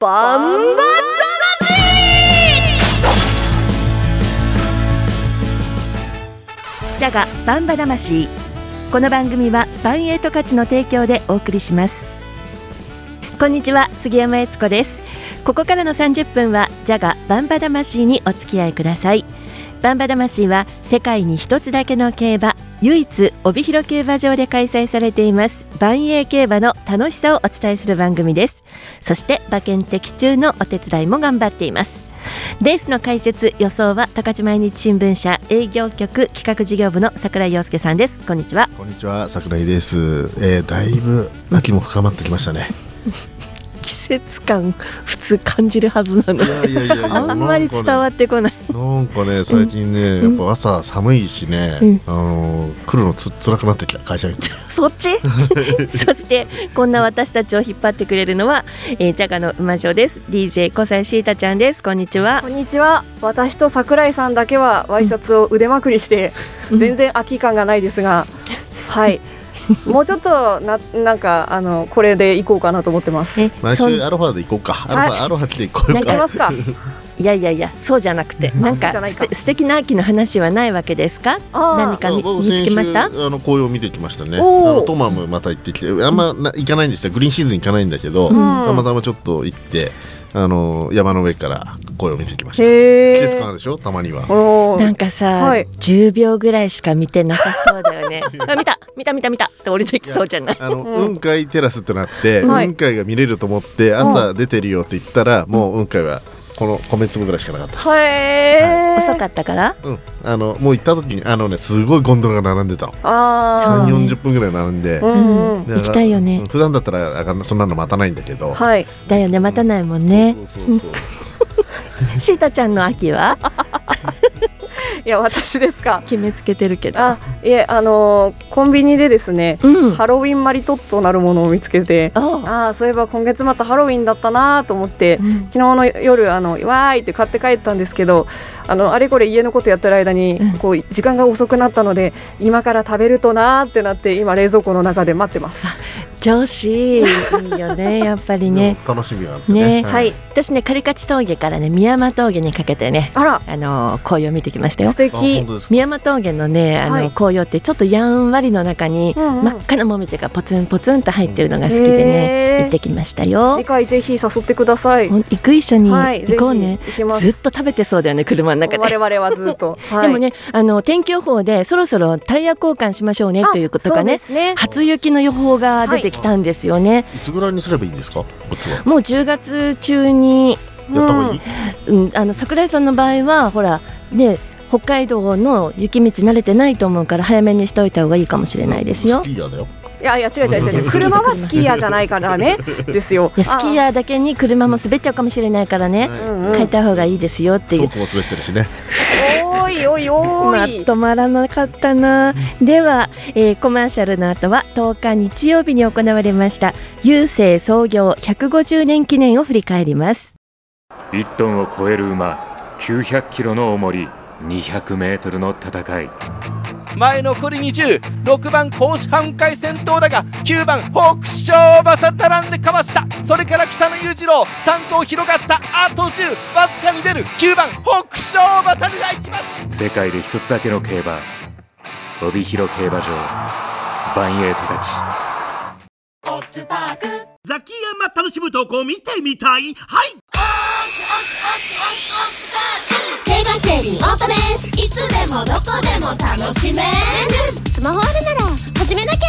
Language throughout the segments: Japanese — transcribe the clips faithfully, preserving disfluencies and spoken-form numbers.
バンバ魂ジャガバンバ魂。この番組はバンエイト価値の提供でお送りします。こんにちは、杉山悦子です。ここからのさんじゅっぷんはジャガバンバ魂にお付き合いください。バンバ魂は世界に一つだけの競馬、唯一帯広競馬場で開催されています万栄競馬の楽しさをお伝えする番組です。そして馬券的中のお手伝いも頑張っています。レースの解説予想は高知毎日新聞社営業局企画事業部の櫻井陽介さんです。こんにちは。こんにちは、櫻井です。えー、だいぶ秋も深まってきましたね。季節感普通感じるはずなので、いやいやいやあんまり伝わってこない。なんか ね, なんかね最近ね、うん、やっぱ朝寒いしね、うん、あの来るのつ辛くなってきた、会社にそっちそしてこんな私たちを引っ張ってくれるのは、えー、ジャガの馬女です。 ディージェー 小西シータちゃんです。こんにちは。こんにちは。私と櫻井さんだけはワイシャツを腕まくりして、うん、全然秋感がないですが、うん、はいもうちょっと な, なんかあのこれで行こうかなと思ってます。毎週アロハで行こうか。アロ ハ,、はい、アロハ着て行こうか。泣けますかいやいやいや、そうじゃなくてなんか素敵な秋の話はないわけですか。何か 見, 見つけました。あの紅葉を見てきましたね。あのトマムまた行ってきて、あんま行かないんですよ、グリーンシーズン行かないんだけど、うん、たまたまちょっと行ってあの山の上から声を見てきました。季節感あるでしょ、たまには。なんかさ、はい、じゅうびょうぐらいしか見てなさそうだよねあ、見た見た見た見たって降りてきそうじゃない。あの雲海テラスってなって、はい、雲海が見れると思って朝出てるよって言ったら、うん、もう雲海はこの米粒ぐらいしかなかったです、はい、遅かったから、うん、あのもう行った時にあの、ね、すごいゴンドラが並んでたの。あさんじゅう、よんじゅっぷんぐらい並んで、うん、行きたいよね。普段だったらそんなの待たないんだけど、はい、だよね、待たないもんね。シータちゃんの秋は？いや、私ですか。決めつけてるけど。あ、いえ、あのー、コンビニでですね、うん、ハロウィンマリトッツォなるものを見つけて、ああ、そういえば今月末ハロウィンだったなと思って、うん、昨日の夜あのわーいって買って帰ったんですけど、あのあれこれ家のことやってる間に、うん、こう時間が遅くなったので今から食べるとなってなって、今冷蔵庫の中で待ってます。女子いいよね、やっぱりね楽しみがあってね、ね、はい、私ね、カリカチ峠からね、宮間峠にかけてね、あら、あの紅葉見てきましたよ。素敵。宮間峠のね、あの紅葉ってちょっとやんわりの中に、はい、真っ赤なもみじがポツンポツンと入ってるのが好きでね、うんうん、行ってきましたよ。次回ぜひ誘ってください。行く、一緒に、はい、行こうね。ずっと食べてそうだよね、車の中で我々はずっと、はい、でもね、あの天気予報でそろそろタイヤ交換しましょうねということが ね, ね初雪の予報が出て、はい、来たんですよね。いつぐらいにすればいいんですか。もうじゅうがつ中にやった方がいい、うん、あの櫻井さんの場合はほら、ね、北海道の雪道慣れてないと思うから早めにしておいた方がいいかもしれないですよ。スキーヤーだよ。いやいや違う違う違う、車はスキーヤーじゃないからねですよ。いや、スキーヤーだけに車も滑っちゃうかもしれないからね、うん、変えた方がいいですよっていう。僕も滑ってるしねおいおいおい、まあ、止まらなかったなでは、えー、コマーシャルの後はとおか日曜日に行われました郵政創業ひゃくごじゅうねん記念を振り返ります。いちトンを超える馬、きゅうひゃくキロの重り、にひゃくメートルの戦い。前残りにじゅう、ろくばん甲子半回戦闘だがきゅうばん北勝馬佐並んでかわした。それから北野裕次郎、さん頭広がった。あとじゅうわずかに出るきゅうばん北勝馬佐で行きます。世界で一つだけの競馬、帯広競馬場、バンエイトたち。オッズパークザキヤンマ楽しむ投稿見てみたい。はい、競馬競輪オートレース、いつでもどこでも楽しめる。スマホあるなら始めなきゃ。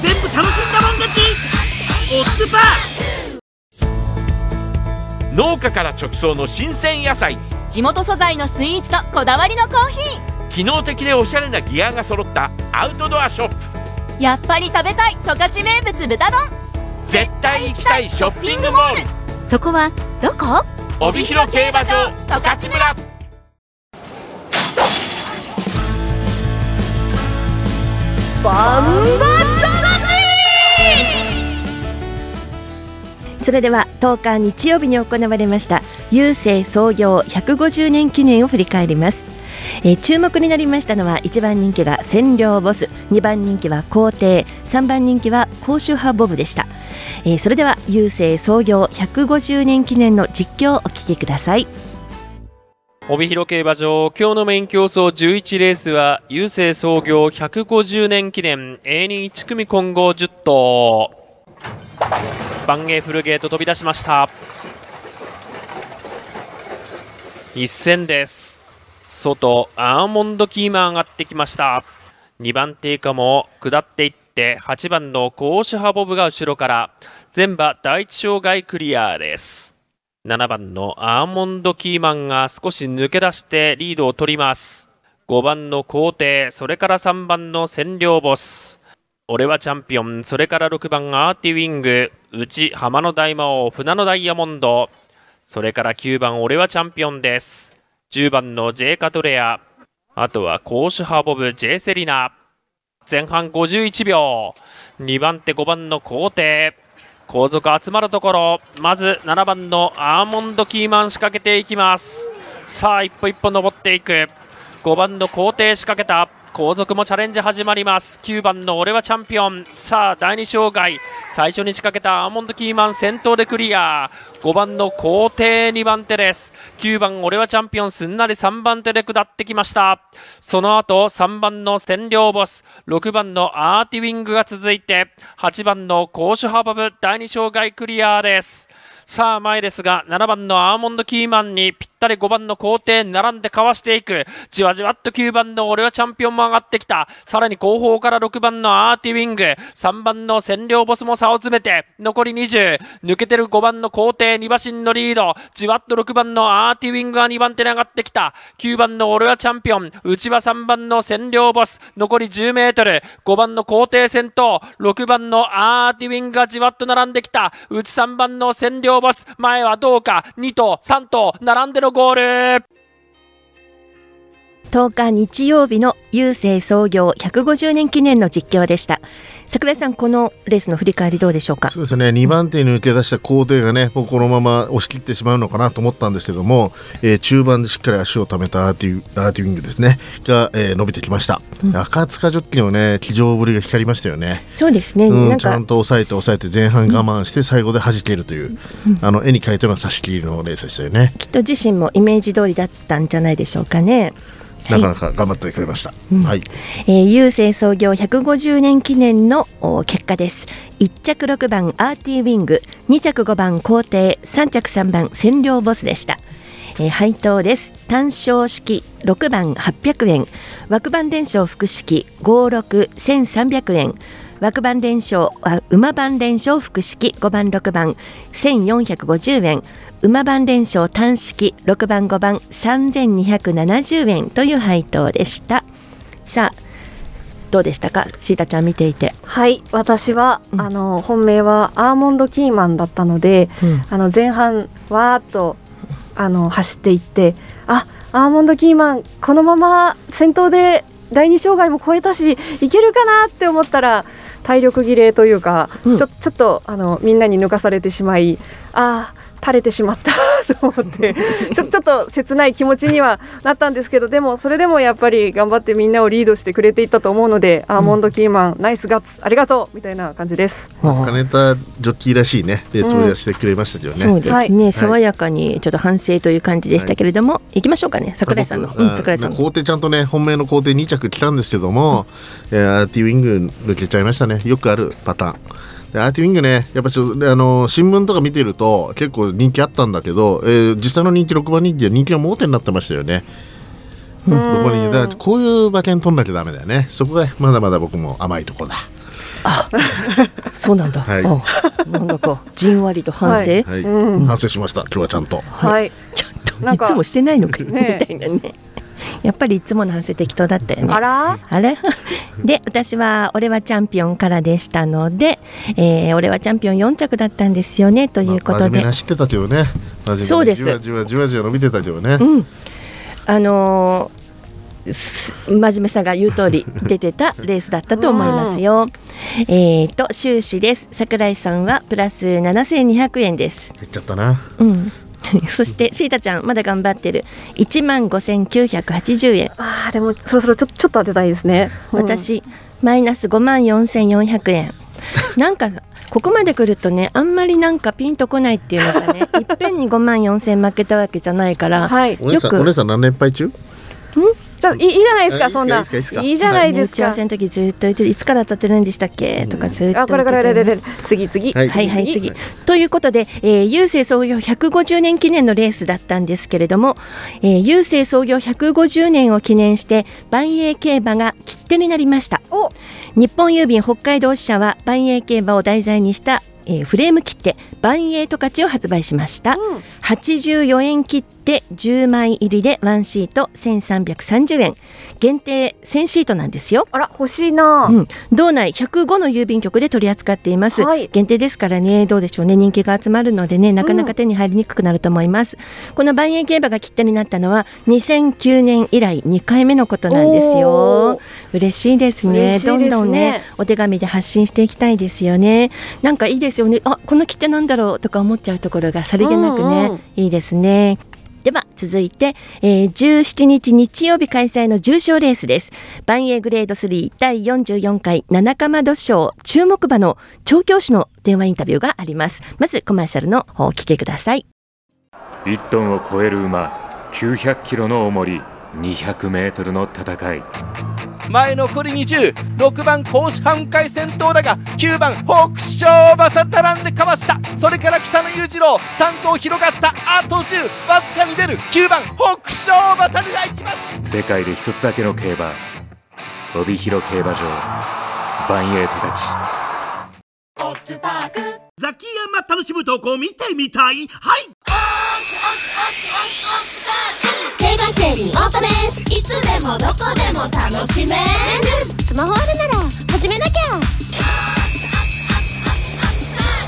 全部楽しんだもん勝ち。オッズバー、農家から直送の新鮮野菜、地元素材のスイーツとこだわりのコーヒー、機能的でおしゃれなギアが揃ったアウトドアショップ。やっぱり食べたい十勝名物豚丼、絶対行きたいショッピングモール。そこはどこ？帯広競馬場十勝村。バンバ魂。それではとおか日曜日に行われました郵政創業ひゃくごじゅうねん記念を振り返ります。えー、注目になりましたのはいちばん人気が千両ボス、にばん人気は皇帝、さんばん人気は甲州派ボブでした。えー、それでは郵政創業ひゃくごじゅうねん記念の実況をお聞きください。帯広競馬場、今日のメイン競争じゅういちレースは郵政創業ひゃくごじゅうねん記念 エーにじゅういち 組混合じゅっ頭。バンエーフルゲート飛び出しました。一戦です。外アーモンドキーマ上がってきました。にばん手以下も下っていってはちばんのコーシュハボブが後ろから全馬第一障害クリアです。ななばんのアーモンドキーマンが少し抜け出してリードを取ります。ごばんの皇帝、それからさんばんの占領ボス、俺はチャンピオン、それからろくばんアーティウィング、うち浜の大魔王、船のダイヤモンド、それからきゅうばん俺はチャンピオンです。じゅうばんの J カトレア、あとはコーシュハーボブ、 J セリナ。前半ごじゅういちびょう、にばん手ごばんの皇帝、後続集まるところ、まずななばんのアーモンドキーマン仕掛けていきます。さあ一歩一歩登っていく。ごばんの皇帝仕掛けた。後続もチャレンジ始まります。きゅうばんの俺はチャンピオン、さあだいに障害、最初に仕掛けたアーモンドキーマン先頭でクリア。ごばんの皇帝にばん手です。きゅうばん俺はチャンピオンすんなりさんばん手で下ってきました。その後さんばんの占領ボス、ろくばんのアーティウィングが続いてはちばんのコーシュハボブ、だいに障害クリアです。さあ前ですがななばんのアーモンドキーマンにぴったりごばんの皇帝並んでかわしていく。じわじわっときゅうばんの俺はチャンピオンも上がってきた。さらに後方からろくばんのアーティウィング、さんばんの占領ボスも差を詰めて残りにじゅう、抜けてるごばんの皇帝に馬身のリード。じわっとろくばんのアーティウィングがにばん手に上がってきた。きゅうばんの俺はチャンピオン、内はさんばんの占領ボス、残りじゅうメートル、ごばんの皇帝先頭、ろくばんのアーティウィングがじわっと並んできた。内さんばんの占領ボス、前はどうか、に頭さん頭並んでのゴール。とおか日曜日の郵政創業ひゃくごじゅうねん記念の実況でした。櫻井さん、このレースの振り返りどうでしょうか。そうですね、にばん手に抜け出した皇帝がね、もうこのまま押し切ってしまうのかなと思ったんですけども、えー、中盤でしっかり足をためたアーティウ、アーティウィングですねが、えー、伸びてきました、うん、赤塚ジョッキーのね騎乗ぶりが光りましたよね。そうですね、うん、なんかちゃんと抑えて抑えて前半我慢して最後で弾けるという、うん、あの絵に描いたような差し切りのレースでしたよね。きっと自身もイメージ通りだったんじゃないでしょうかね。なかなか頑張ってくれました。郵政創業ひゃくごじゅうねん記念の結果です。いっ着ろくばんアーティウィング、に着ごばん皇帝、さん着さんばん占領ボスでした。えー、配当です。単勝式ろくばんはっぴゃくえん、枠番連勝複式ご、ろく せんさんびゃくえん、枠番連勝あ馬番連勝複式ごばんろくばん せんよんひゃくごじゅうえん、馬番連勝単式ろくばんごばん さんぜんにひゃくななじゅうえんという配当でした。さあどうでしたか、シータちゃん見ていて。はい、私は、うん、あの本命はアーモンドキーマンだったので、うん、あの前半わーっとあの走っていって、あアーモンドキーマンこのまま先頭でだいに障害も超えたしいけるかなって思ったら体力切れというか、うん、ちょ、ちょっとあのみんなに抜かされてしまい、あ垂れてしまったと思ってちょ、ちょっと切ない気持ちにはなったんですけど、でもそれでもやっぱり頑張ってみんなをリードしてくれていたと思うので、うん、アーモンドキーマンナイスガッツありがとうみたいな感じです。金田ジョッキーらしいねレースを出してくれましたけどね、うん、そうですね、はい、爽やかにちょっと反省という感じでしたけれども、はい、行きましょうかね櫻井さんの、うん、櫻井さんの皇帝ちゃんとね本命の皇帝に着来たんですけども、うん、えー、アーティウィング抜けちゃいましたね。よくあるパターンアーティウィングね、やっぱちょっとあの新聞とか見てると結構人気あったんだけど、えー、実際の人気ろくばん人気は人気が盲点になってましたよね。うん、ろくばん人気だからこういう馬券取んなきゃダメだよね。そこがまだまだ僕も甘いとこだ。あそうなんだ、はい、あなんだかじんわりと反省、はいはい、うん、反省しました今日はちゃんと、はい、ちゃんとなんかいつもしてないのかみたいなねやっぱりいつもの反省適当だったよね。あらあれで私は俺はチャンピオンからでしたので、えー、俺はチャンピオンよん着だったんですよねということで、まあ、真面目な知ってたけどね、真面目にそうです、じわじわじわじわ伸びてたけどね、うん、あのー、真面目さが言う通り出てたレースだったと思いますよ、うん、えーと収支です。櫻井さんはプラスななせんにひゃくえんです。減っちゃったな、うん。そしてシータちゃんまだ頑張ってる いちまんごせんきゅうひゃくはちじゅうえん。あでもそろそろち ょ, ちょっと当てたいですね、うん、私マイナスごまんよんせんよんひゃくえんなんかここまで来るとね、あんまりなんかピンとこないっていうのがねいっぺんにごまんよんせん負けたわけじゃないから、はい、よくお姉さん、お姉さん何連敗中？んい, いいじゃないですか、そんな。いいじゃないですか。打ち合わせの時ずっと言って、いつから当たってるんでしたっけ、うん、とかずっと言ってた、ね。あ、これこれこれこれ。次次。はいはい次。次はい、ということで、えー、郵政創業ひゃくごじゅうねん記念のレースだったんですけれども、えー、郵政創業ひゃくごじゅうねんを記念して万栄競馬が切手になりました。お日本郵便北海道支社は万栄競馬を題材にした、えー、フレーム切手万栄とかちを発売しました。うん、はちじゅうよえん切手でじゅうまい入りでワンシートせんさんびゃくさんじゅうえん限定せんシートなんですよ。あら欲しいな、うん、道内ひゃくごの郵便局で取り扱っています、はい、限定ですからね、どうでしょうね、人気が集まるのでね、なかなか手に入りにくくなると思います、うん、この万栄競馬が切手になったのはにせんきゅうねん以来にかいめのことなんですよ。嬉しいですね。どんどんねお手紙で発信していきたいですよね。なんかいいですよね、あこの切手なんだろうとか思っちゃうところがさりげなくね、うんうん、いいですね。では続いて、えー、じゅうしちにち日曜日開催の重賞レースです。万栄グレードスリーだいよんじゅうよんかい七釜土賞注目馬の調教師の電話インタビューがあります。まずコマーシャルの方をお聞きください。いっトンを超える馬、きゅうひゃくキロの重り、にひゃくメートルの戦い。前残りにじゅう、ろくばん甲子半回戦闘だがきゅうばん北勝馬さん並んでかわした。それから北野裕次郎さん頭広がった。あとじゅうわずかに出るきゅうばん北勝馬さんで行きます。世界で一つだけの競馬、帯広競馬場万栄と勝ち。オッズパークザキヤンマ楽しむ投稿見てみたい。はい、競馬競輪オートレース、いつでもどこでも楽しめる。スマホあるなら始めなきゃ。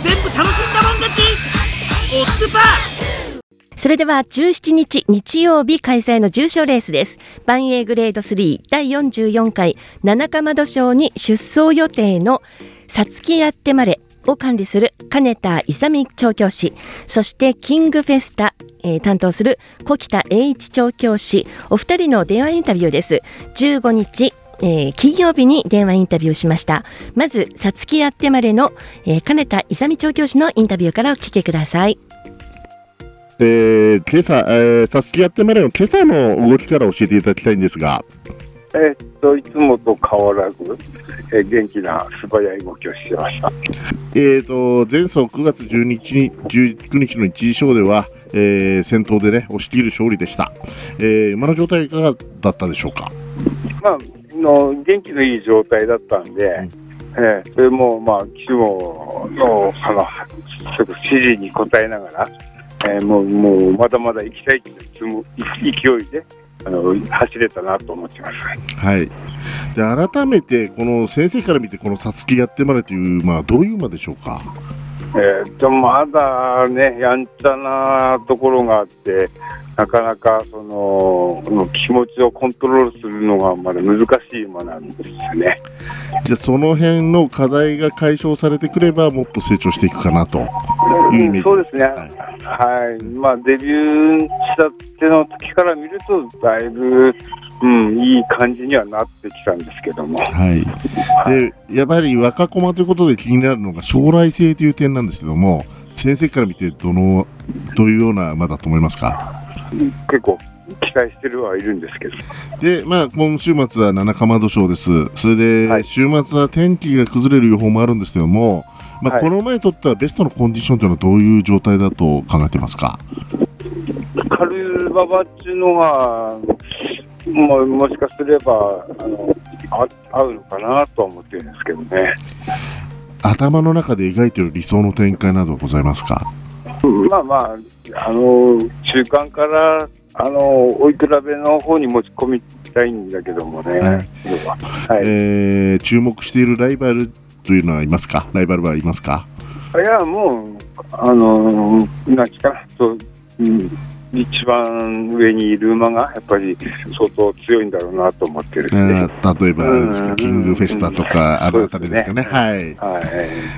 全部楽しんだもん勝ち。オッズパー。それではじゅうしちにち日曜日開催の重賞レースです。万栄グレードスリーだいよんじゅうよんかい七釜戸賞に出走予定のさつきやってまれを管理する金田勇調教師、そしてキングフェスタ、えー、担当する小北英一調教師、お二人の電話インタビューです。じゅうごにち、えー、金曜日に電話インタビューしました。まずさつきあってまれの、えー、金田勇調教師のインタビューからお聞きください。えー、今朝、えー、さつきあってまれの今朝の動きから教えていただきたいんですが。えっといつもと変わらず、えー、元気な素早い動きをしていました。えー、と前走くがつじゅうににちじゅうくにちのいちい賞では、えー、先頭で、ね、押し切る勝利でした。えー、馬の状態いかがだったでしょうか。まあ、の元気のいい状態だったんで、うん、えー、それもまあ騎手ものあのちょっと指示に応えながら、えー、もうもうまだまだ行きたいという勢いであの走れたなと思ってます。はい、で改めてこの先生から見てこのさつきやってまれという馬はどういう馬でしょうか。えー、とまだねやんちゃなところがあってなかなかそのこの気持ちをコントロールするのがまだ難しい馬なんですよね。じゃあその辺の課題が解消されてくればもっと成長していくかなというイメージです。うん、そうですね、はいはい。まあ、デビューしたての時から見るとだいぶ、うん、いい感じにはなってきたんですけども、はい、でやはり若駒ということで気になるのが将来性という点なんですけども、先生から見てどのどういうような馬だと思いますか。結構期待してるはいるんですけど。で、まあ、今週末は七釜戸賞です。それで、はい、週末は天気が崩れる予報もあるんですけども、まあ、はい、この前とったベストのコンディションというのはどういう状態だと考えてますか。軽馬場っていうのがも, もしかすればあのあ合うのかなとは思ってるんですけどね。頭の中で描いている理想の展開などございますか。うん、まあまああの中間からあの追い比べの方に持ち込みたいんだけどもね。はいはい。えー、注目しているライバルというのはいますか。ライバルはいますか。いやもうあのなんかと、うん、一番上にいる馬がやっぱり相当強いんだろうなと思ってるし、ね、例えばですか、うん、キングフェスタとかあるあたりですかね。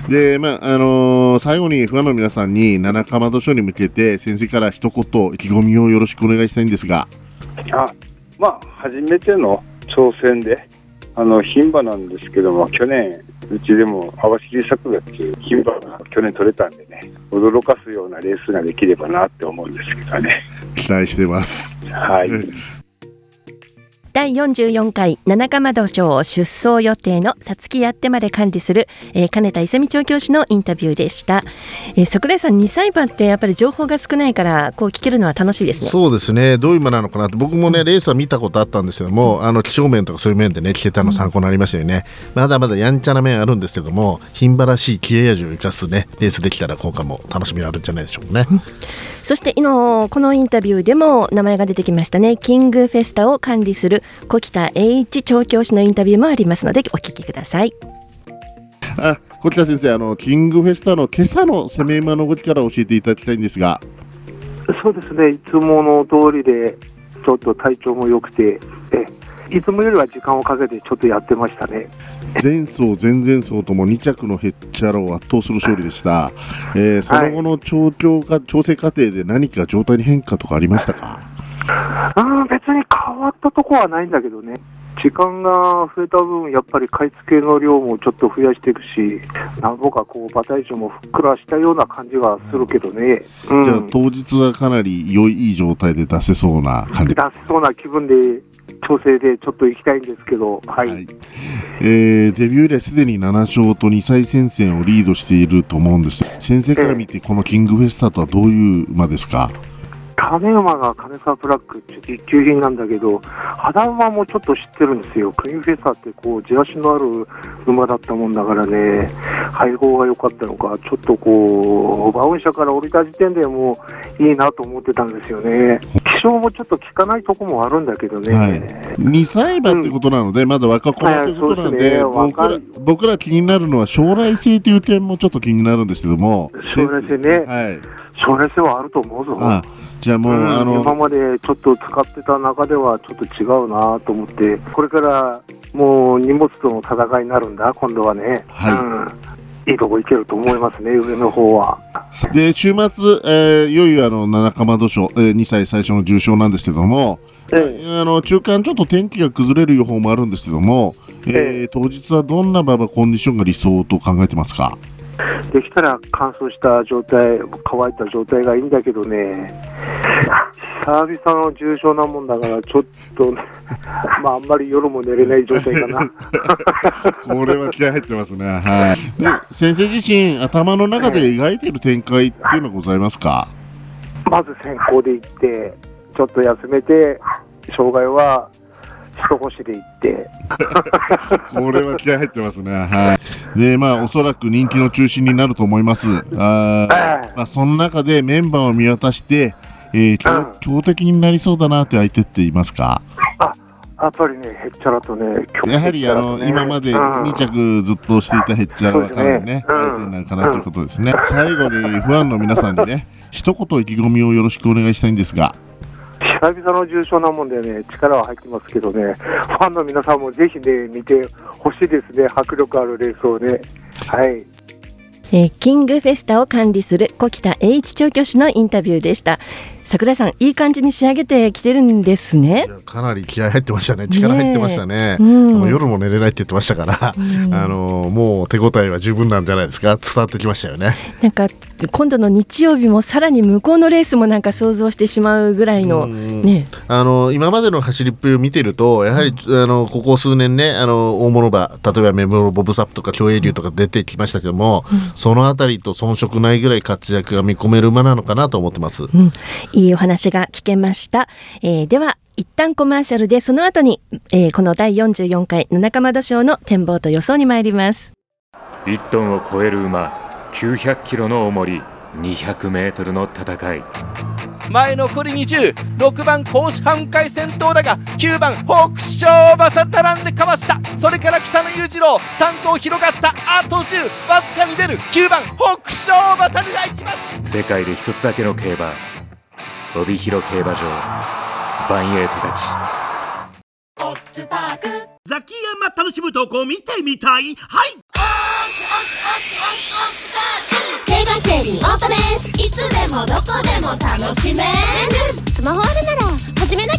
最後にファンの皆さんに七釜戸賞に向けて先生から一言意気込みをよろしくお願いしたいんですが。あ、まあ、初めての挑戦であの牝馬なんですけども去年うちでも網走作っていう牝馬が去年取れたんでね、驚かすようなレースができればなって思うんですけどね。期待してます。はい。だいよんじゅうよんかい七かまど賞を出走予定のさつきやってまで管理する、えー、金田勇調教師のインタビューでした、えー、櫻井さんにさいばんってやっぱり情報が少ないからこう聞けるのは楽しいですね。そうですね、どういう馬なのかなって僕もねレースは見たことあったんですけども、あの気象面とかそういう面でね着てたの参考になりましたよね、うん、まだまだやんちゃな面あるんですけども牝馬らしい切れ味を生かすねレースできたら効果も楽しみがあるんじゃないでしょうかね、うん、そしてのこのインタビューでも名前が出てきましたね。キングフェスタを管理する小北英一調教師のインタビューもありますのでお聞きください。あ、小北先生、あのキングフェスタの今朝の攻め馬の動きから教えていただきたいんですが。そうですね、いつもの通りでちょっと体調も良くてえいつもよりは時間をかけてちょっとやってましたね。前走前々走ともに着のヘッチャロを圧倒する勝利でした、えー、その後の調教か、はい、調整過程で何か状態に変化とかありましたか。うん、別に変わったとこはないんだけどね、時間が増えた分やっぱり買い付けの量もちょっと増やしていくし、なんぼかこう馬体重もふっくらしたような感じがするけどね、うん、じゃあ当日はかなり良い、いい状態で出せそうな感じ、出せそうな気分で調整でちょっと行きたいんですけど、はい、はい、えー、デビュー以来すでにななしょうとにさい戦線をリードしていると思うんです。先生から見てこのキングフェスタとはどういう馬ですか。金馬が金沢ブラックって一級品なんだけど、肌馬もちょっと知ってるんですよ。クイーンフェサーってこう地足のある馬だったもんだからね、配合が良かったのかちょっとこう馬運車から降りた時点でもいいなと思ってたんですよね。気象もちょっと効かないとこもあるんだけどね、はい、にさいばってことなので、うん、まだ若子ってことなんで、はい、僕ら、僕ら気になるのは将来性という点もちょっと気になるんですけども、将来性ね、はい、将来性はあると思うぞ。ああ、じゃあもう、うん、あの今までちょっと使ってた中ではちょっと違うなと思って、これからもう荷物との戦いになるんだ今度はね、はい、うん、いいとこ行けると思いますね上の方は。で週末、えー、いよいよあの七かまど賞、えー、にさい最初の重賞なんですけども、えー、あの中間ちょっと天気が崩れる予報もあるんですけども、えーえー、当日はどんな馬場コンディションが理想と考えてますか。できたら乾燥した状態、乾いた状態がいいんだけどね、久々の重症なもんだからちょっと、ね、まあ、あんまり夜も寝れない状態かなこれは気合入ってますね、はい、で先生自身頭の中で描いている展開っていうのはございますか。まず先行で行ってちょっと休めて障害は一星で行ってこれは気合入ってますね、はい、でまあおそらく人気の中心になると思います。あ、まあ、その中でメンバーを見渡して、えー、強, 強敵になりそうだなという相手っていますか。あ、やっぱりねヘッチャラとね、やはりあの、ね、今までに着ずっとしていたヘッチャラはかなりね、うん、相手になるかなということですね、うん、最後にファンの皆さんにね一言意気込みをよろしくお願いしたいんですが。久々の重賞なもんでね力は入ってますけどね、ファンの皆さんもぜひね見てほしいですね、迫力あるレースをね、はい、えー、キングフェスタを管理する小北英一調教師のインタビューでした。櫻井さんいい感じに仕上げてきてるんですね。かなり気合入ってましたね、力入ってましたね、ね、うん、もう夜も寝れないって言ってましたから、うん、あのもう手応えは十分なんじゃないですか。伝わってきましたよね。なんか今度の日曜日もさらに向こうのレースもなんか想像してしまうぐらいの、ね、あの今までの走りっぷりを見てるとやはり、うん、あのここ数年ね、あの大物馬例えばメモロボブサップとか競泳流とか出てきましたけども、うん、そのあたりと遜色ないぐらい活躍が見込める馬なのかなと思ってます、うん、いいお話が聞けました、えー、では一旦コマーシャルでその後に、えー、このだいよんじゅうよんかい七かまど賞の展望と予想に参ります。いっトンを超える馬、きゅうひゃくキロの重り、にひゃくメートルの戦い、前残りにじゅう、ろくばん甲子半回先頭だがきゅうばん北勝馬さ並んでかわした、それから北野裕次郎さん頭広がった、あとじゅうわずかに出る、きゅうばん北勝馬さで行きます。世界で一つだけの競馬、帯広競馬場、バンエイトたち。オッズパークザキヤマ楽しむ投稿見てみたい。はい、オッズオッズオッズオッズパーク、手がけにオートです。いつでもどこでも楽しめる、スマホあるなら始めなきゃ、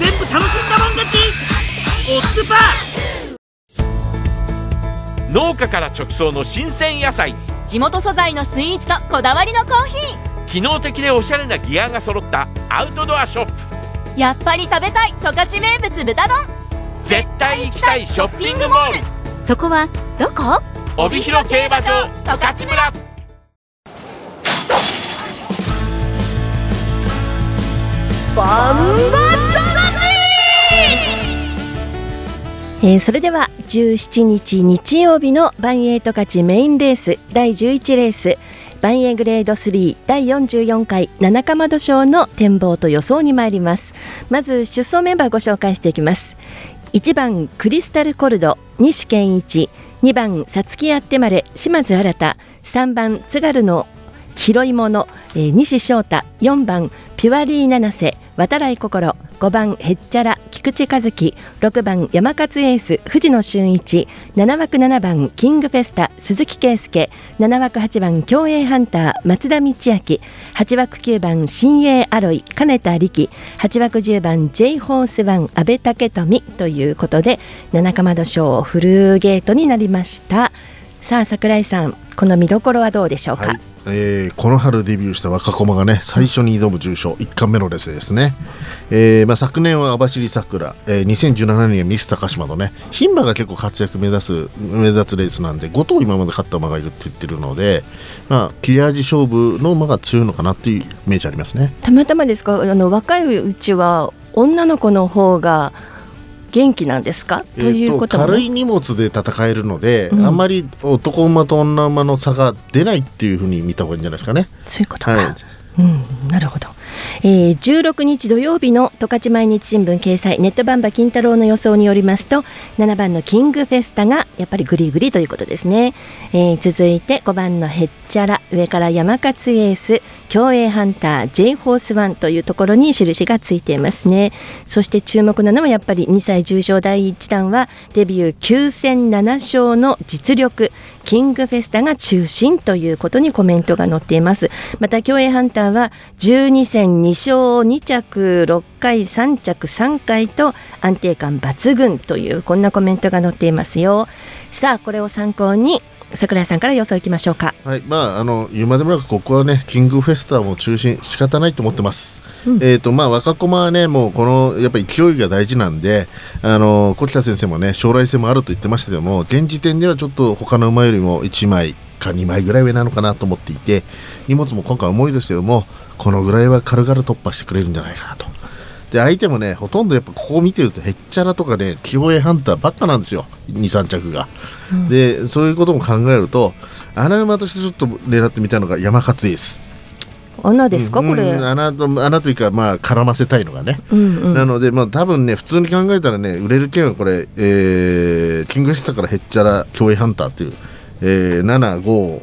全部楽しんだもん勝ち。オッツパー。農家から直送の新鮮野菜、地元素材のスイーツとこだわりのコーヒー、機能的でおしゃれなギアが揃ったアウトドアショップ。やっぱり食べたい十勝名物豚丼、絶対行きたいショッピングモール。そこはどこ？帯広競馬場十勝村。バンバ魂、えー、それではじゅうしちにち日曜日のバンエイト勝ちメインレースだいじゅういちレースバンエイグレードスリーだいよんじゅうよんかい七かまど賞の展望と予想に参ります。まず出走メンバーご紹介していきます。いちばんクリスタルコルド西健一、にばんさつきあってまれ島津新太、さんばん津軽の拾い物、えー、西翔太、よんばんピュアリー七瀬渡来心、ごばんへっちゃら菊池和樹、ろくばん山勝エース藤野俊一、ななわくななばんキングフェスタ鈴木圭介、ななわくはちばん競泳ハンター松田道明、はちわくきゅうばん新鋭アロイ金田力、はちわくじゅうばん J ホースワン阿部武富ということで七かまど賞フルゲートになりました。さあ櫻井さん、この見どころはどうでしょうか？はい、えー、この春デビューした若駒がね最初に挑む重賞いっかんめのレースですね、えーまあ、昨年は網走桜、えー、にせんじゅうななねんはミス高島のね牝馬が結構活躍目指す目立つレースなんでご頭今まで勝った馬がいるって言ってるので、まあ、切れ味勝負の馬が強いのかなっていうイメージありますね。たまたまですか？あの若いうちは女の子の方が元気なんですか、えー、ということも軽い荷物で戦えるので、うん、あんまり男馬と女馬の差が出ないっていうふうに見た方がいいんじゃないですかね。そういうことか、はい、うん、なるほど、えー、じゅうろくにち土曜日の十勝毎日新聞掲載ネットバンバ金太郎の予想によりますとななばんのキングフェスタがやっぱりグリグリということですね、えー、続いてごばんのヘッチャラ、上から山勝エース競泳ハンター J ホースワンというところに印がついていますね。そして注目なのはやっぱりにさい重賞だいいちだんはデビューきゅう戦なな勝の実力キングフェスタが中心ということにコメントが載っています。また競泳ハンターはじゅうに戦に勝に着ろっかいさん着さんかいと安定感抜群というこんなコメントが載っていますよ。さあこれを参考に櫻井さんから予想いきましょうか。はい、まあ、あの言うまでもなくここはねキングフェスタも中心仕方ないと思ってます、うん、えーとまあ、若駒はねもうこのやっぱり勢いが大事なんであの小北先生もね将来性もあると言ってましたけども現時点ではちょっと他の馬よりもいちまいかにまいぐらい上なのかなと思っていて荷物も今回重いですけどもこのぐらいは軽々突破してくれるんじゃないかなと。で相手もねほとんどやっぱここを見てるとへっちゃらとかねキボエハンターばっかなんですよ に,さん 着が、うん、でそういうことも考えると穴馬としてちょっと狙ってみたのが山勝です。穴ですか、うん、これ穴というか、まあ、絡ませたいのがね、うんうん、なので、まあ、多分ね普通に考えたらね売れる券はこれ、えー、キングフェスタからへっちゃらキボエハンターっていう、えー、ななご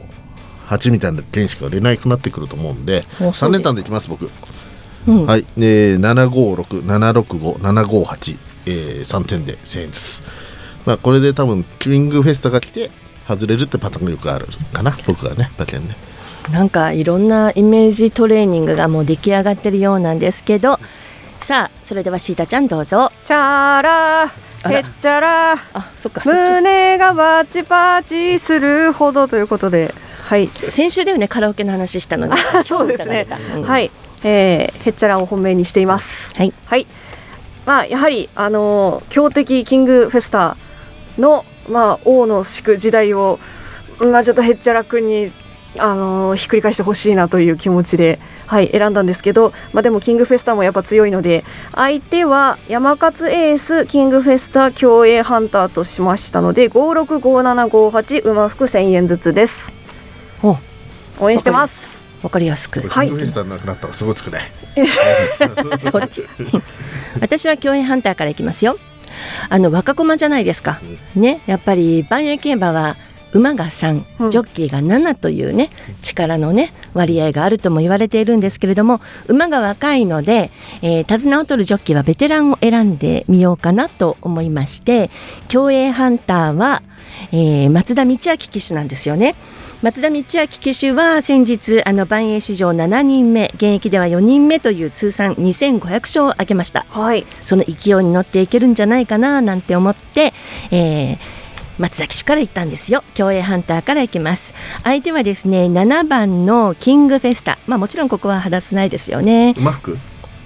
はちみたいな券しか売れなくなってくると思うんでさんれんたんでいきます僕。うん、はい、えー、ななごろく、ななろくご、ななごはち、えー、さんてんでせんえんずつ、まあ、これで多分キングフェスタが来て外れるってパターンがよくあるかな僕はねだけどねなんかいろんなイメージトレーニングがもう出来上がってるようなんですけど、さあそれではシータちゃんどうぞ。チャラへっちゃら、あ、そっか、そっち胸がバチバチするほどということで、はい、先週だよねカラオケの話したのでそうですね、うん、はい、えー、へっちゃらを本命にしています、はいはい、まあ、やはり、あのー、強敵キングフェスタの、まあ、王の宿時代を、まあ、ちょっとへっちゃら君に、あのー、ひっくり返してほしいなという気持ちで、はい、選んだんですけど、まあ、でもキングフェスタもやっぱ強いので相手は山勝エースキングフェスタ競泳ハンターとしましたのでごろくごななごはち馬服せんえんずつです。お応援してます。わかりやすく、はい、キングフェスタなくなったらすごいつくねそっち私は競泳ハンターからいきますよ。あの若駒じゃないですか、ね、やっぱり万栄競馬は馬がさん、ジョッキーがななというね、力のね割合があるとも言われているんですけれども、馬が若いので、えー、手綱を取るジョッキーはベテランを選んでみようかなと思いまして、競泳ハンターは、えー、松田道明騎手なんですよね。松田道明騎手は先日あの万栄史上ななにんめ、現役ではよにんめという通算にせんごひゃくしょうを挙げました、はい、その勢いに乗っていけるんじゃないかななんて思って、えー、松田騎手から行ったんですよ。競泳ハンターから行きます。相手はですねななばんのキングフェスタ、まあ、もちろんここは肌つないですよね。馬服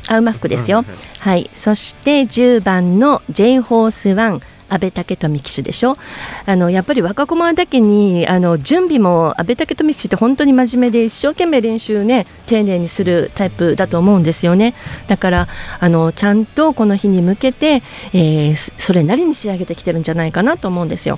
あ馬服ですよ、うんはいはい、そしてじゅうばんの J ホースワン、安倍武富騎手でしょ。あのやっぱり若駒だけにあの準備も安倍武富騎手って本当に真面目で一生懸命練習ね丁寧にするタイプだと思うんですよね。だからあのちゃんとこの日に向けて、えー、それなりに仕上げてきてるんじゃないかなと思うんですよ。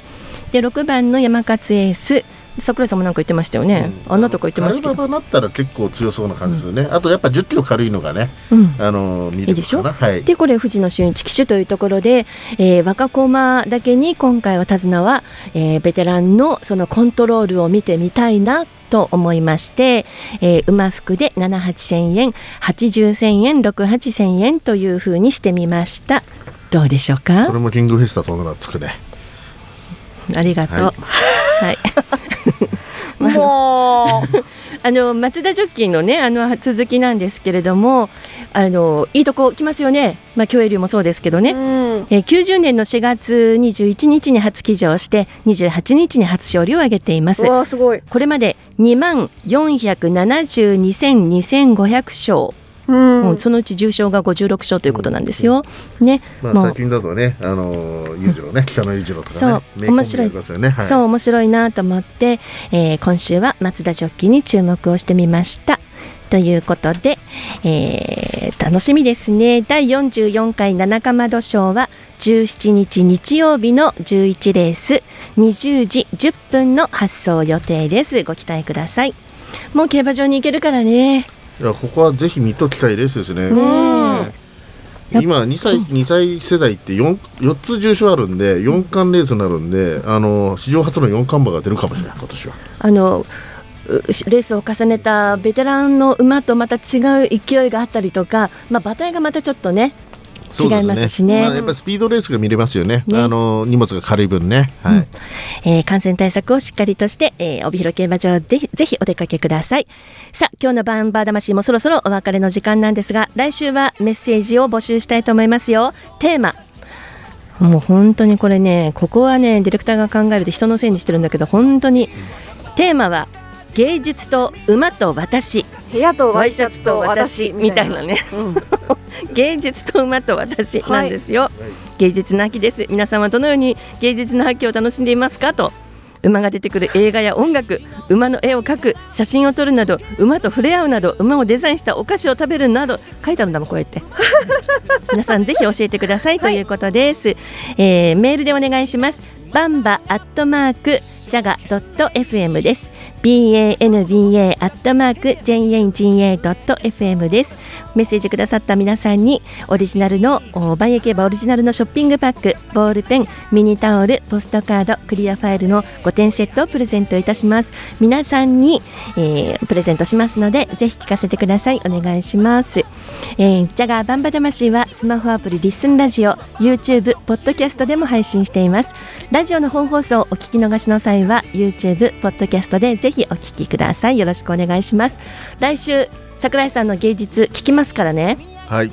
でろくばんの山勝エース、桜井さんもなんか言ってましたよね、うん、あんなとこ言ってましたけど軽馬場だったら結構強そうな感じですよね、うん、あとやっぱじゅっキロ軽いのがね、うん、あの見れるかないいでしょ、はい、でこれ藤野俊一騎手というところで、えー、若駒だけに今回は手綱は、えー、ベテランのそのコントロールを見てみたいなと思いまして、えー、馬服でななはちせんえん、はちじゅうせんえん、ろくはちせんえんという風にしてみました。どうでしょうか。これもキングフェスタとならつくね。ありがとう、はいはい、もうあの松田ジョッキーのねあの続きなんですけれども、あのいいとこ来ますよね。まあ競泳流もそうですけどね、うん、えー、きゅうじゅうねんのしがつにじゅういちにちに初騎乗してにじゅうはちにちに初勝利を挙げています。わあすごい。これまでにまんよんひゃくななじゅうにせんにせんごひゃくしょう、うん、もうそのうちじゅっしょうがごじゅうろくしょうということなんですよ、うんね、まあ、もう最近だとね、あの裕次郎ね、北野裕次郎とかね、そう面白い、はい、そう面白いなと思って、えー、今週は松田ジョッキーに注目をしてみましたということで、えー、楽しみですね。だいよんじゅうよんかい七かまど賞はじゅうしちにち日曜日のじゅういちレースにじゅうじじゅっぷんの発送予定です。ご期待ください。もう競馬場に行けるからね。いやここはぜひ見ときたいレースですね。ね今にさい、うん、にさい世代って 4, よっつ重賞あるんでよんかんレースになるんで、あの史上初のよんかん馬が出るかもしれない今年は。あのレースを重ねたベテランの馬とまた違う勢いがあったりとか、まあ、馬体がまたちょっとね違いますし ね, ね、まあ、やっぱスピードレースが見れますよ ね, ねあの荷物が軽い分ね、はいうんえー、感染対策をしっかりとして、えー、帯広競馬場でぜひお出かけください。さあ今日のバンバー魂もそろそろお別れの時間なんですが、来週はメッセージを募集したいと思いますよ。テーマもう本当にこれね、ここはねディレクターが考えるで人のせいにしてるんだけど、本当にテーマは芸術と馬と私、部屋とワイシャツと私みたいなね、うん、芸術と馬と私なんですよ、はい、芸術の秋です。皆さんはどのように芸術の秋を楽しんでいますかと。馬が出てくる映画や音楽、馬の絵を描く、写真を撮るなど、馬と触れ合うなど、馬をデザインしたお菓子を食べるなど書いてあるんだもんこうやって皆さんぜひ教えてくださいということです、はいえー、メールでお願いします。バンバアットマークジャガドット エフエム です。バンバ アットマーク ジェイエージェイエー ドット エフエム です。メッセージくださった皆さんにオリジナルの万栄競馬オリジナルのショッピングパック、ボールペン、ミニタオル、ポストカード、クリアファイルのごてんセットをプレゼントいたします。皆さんに、えー、プレゼントしますのでぜひ聞かせてください。お願いします、えー、ジャガーバンバ魂はスマホアプリリッスンラジオ、 YouTube、 ポッドキャストでも配信しています。ラジオの本放送をお聞き逃しの際は YouTube、 ポッドキャストでぜひお聞きください。よろしくお願いします。来週桜井さんの芸術聞きますからね。はい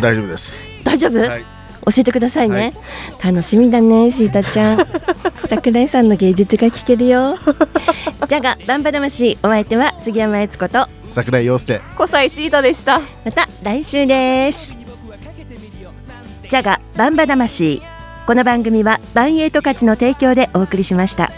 大丈夫です大丈夫、はい、教えてくださいね、はい、楽しみだねシータちゃん桜井さんの芸術が聞けるよじゃがバンバ魂、お相手は杉山悦子と桜井陽介、小西シータでした。また来週です。じゃがバンバ魂、この番組はバンエイト勝ちの提供でお送りしました。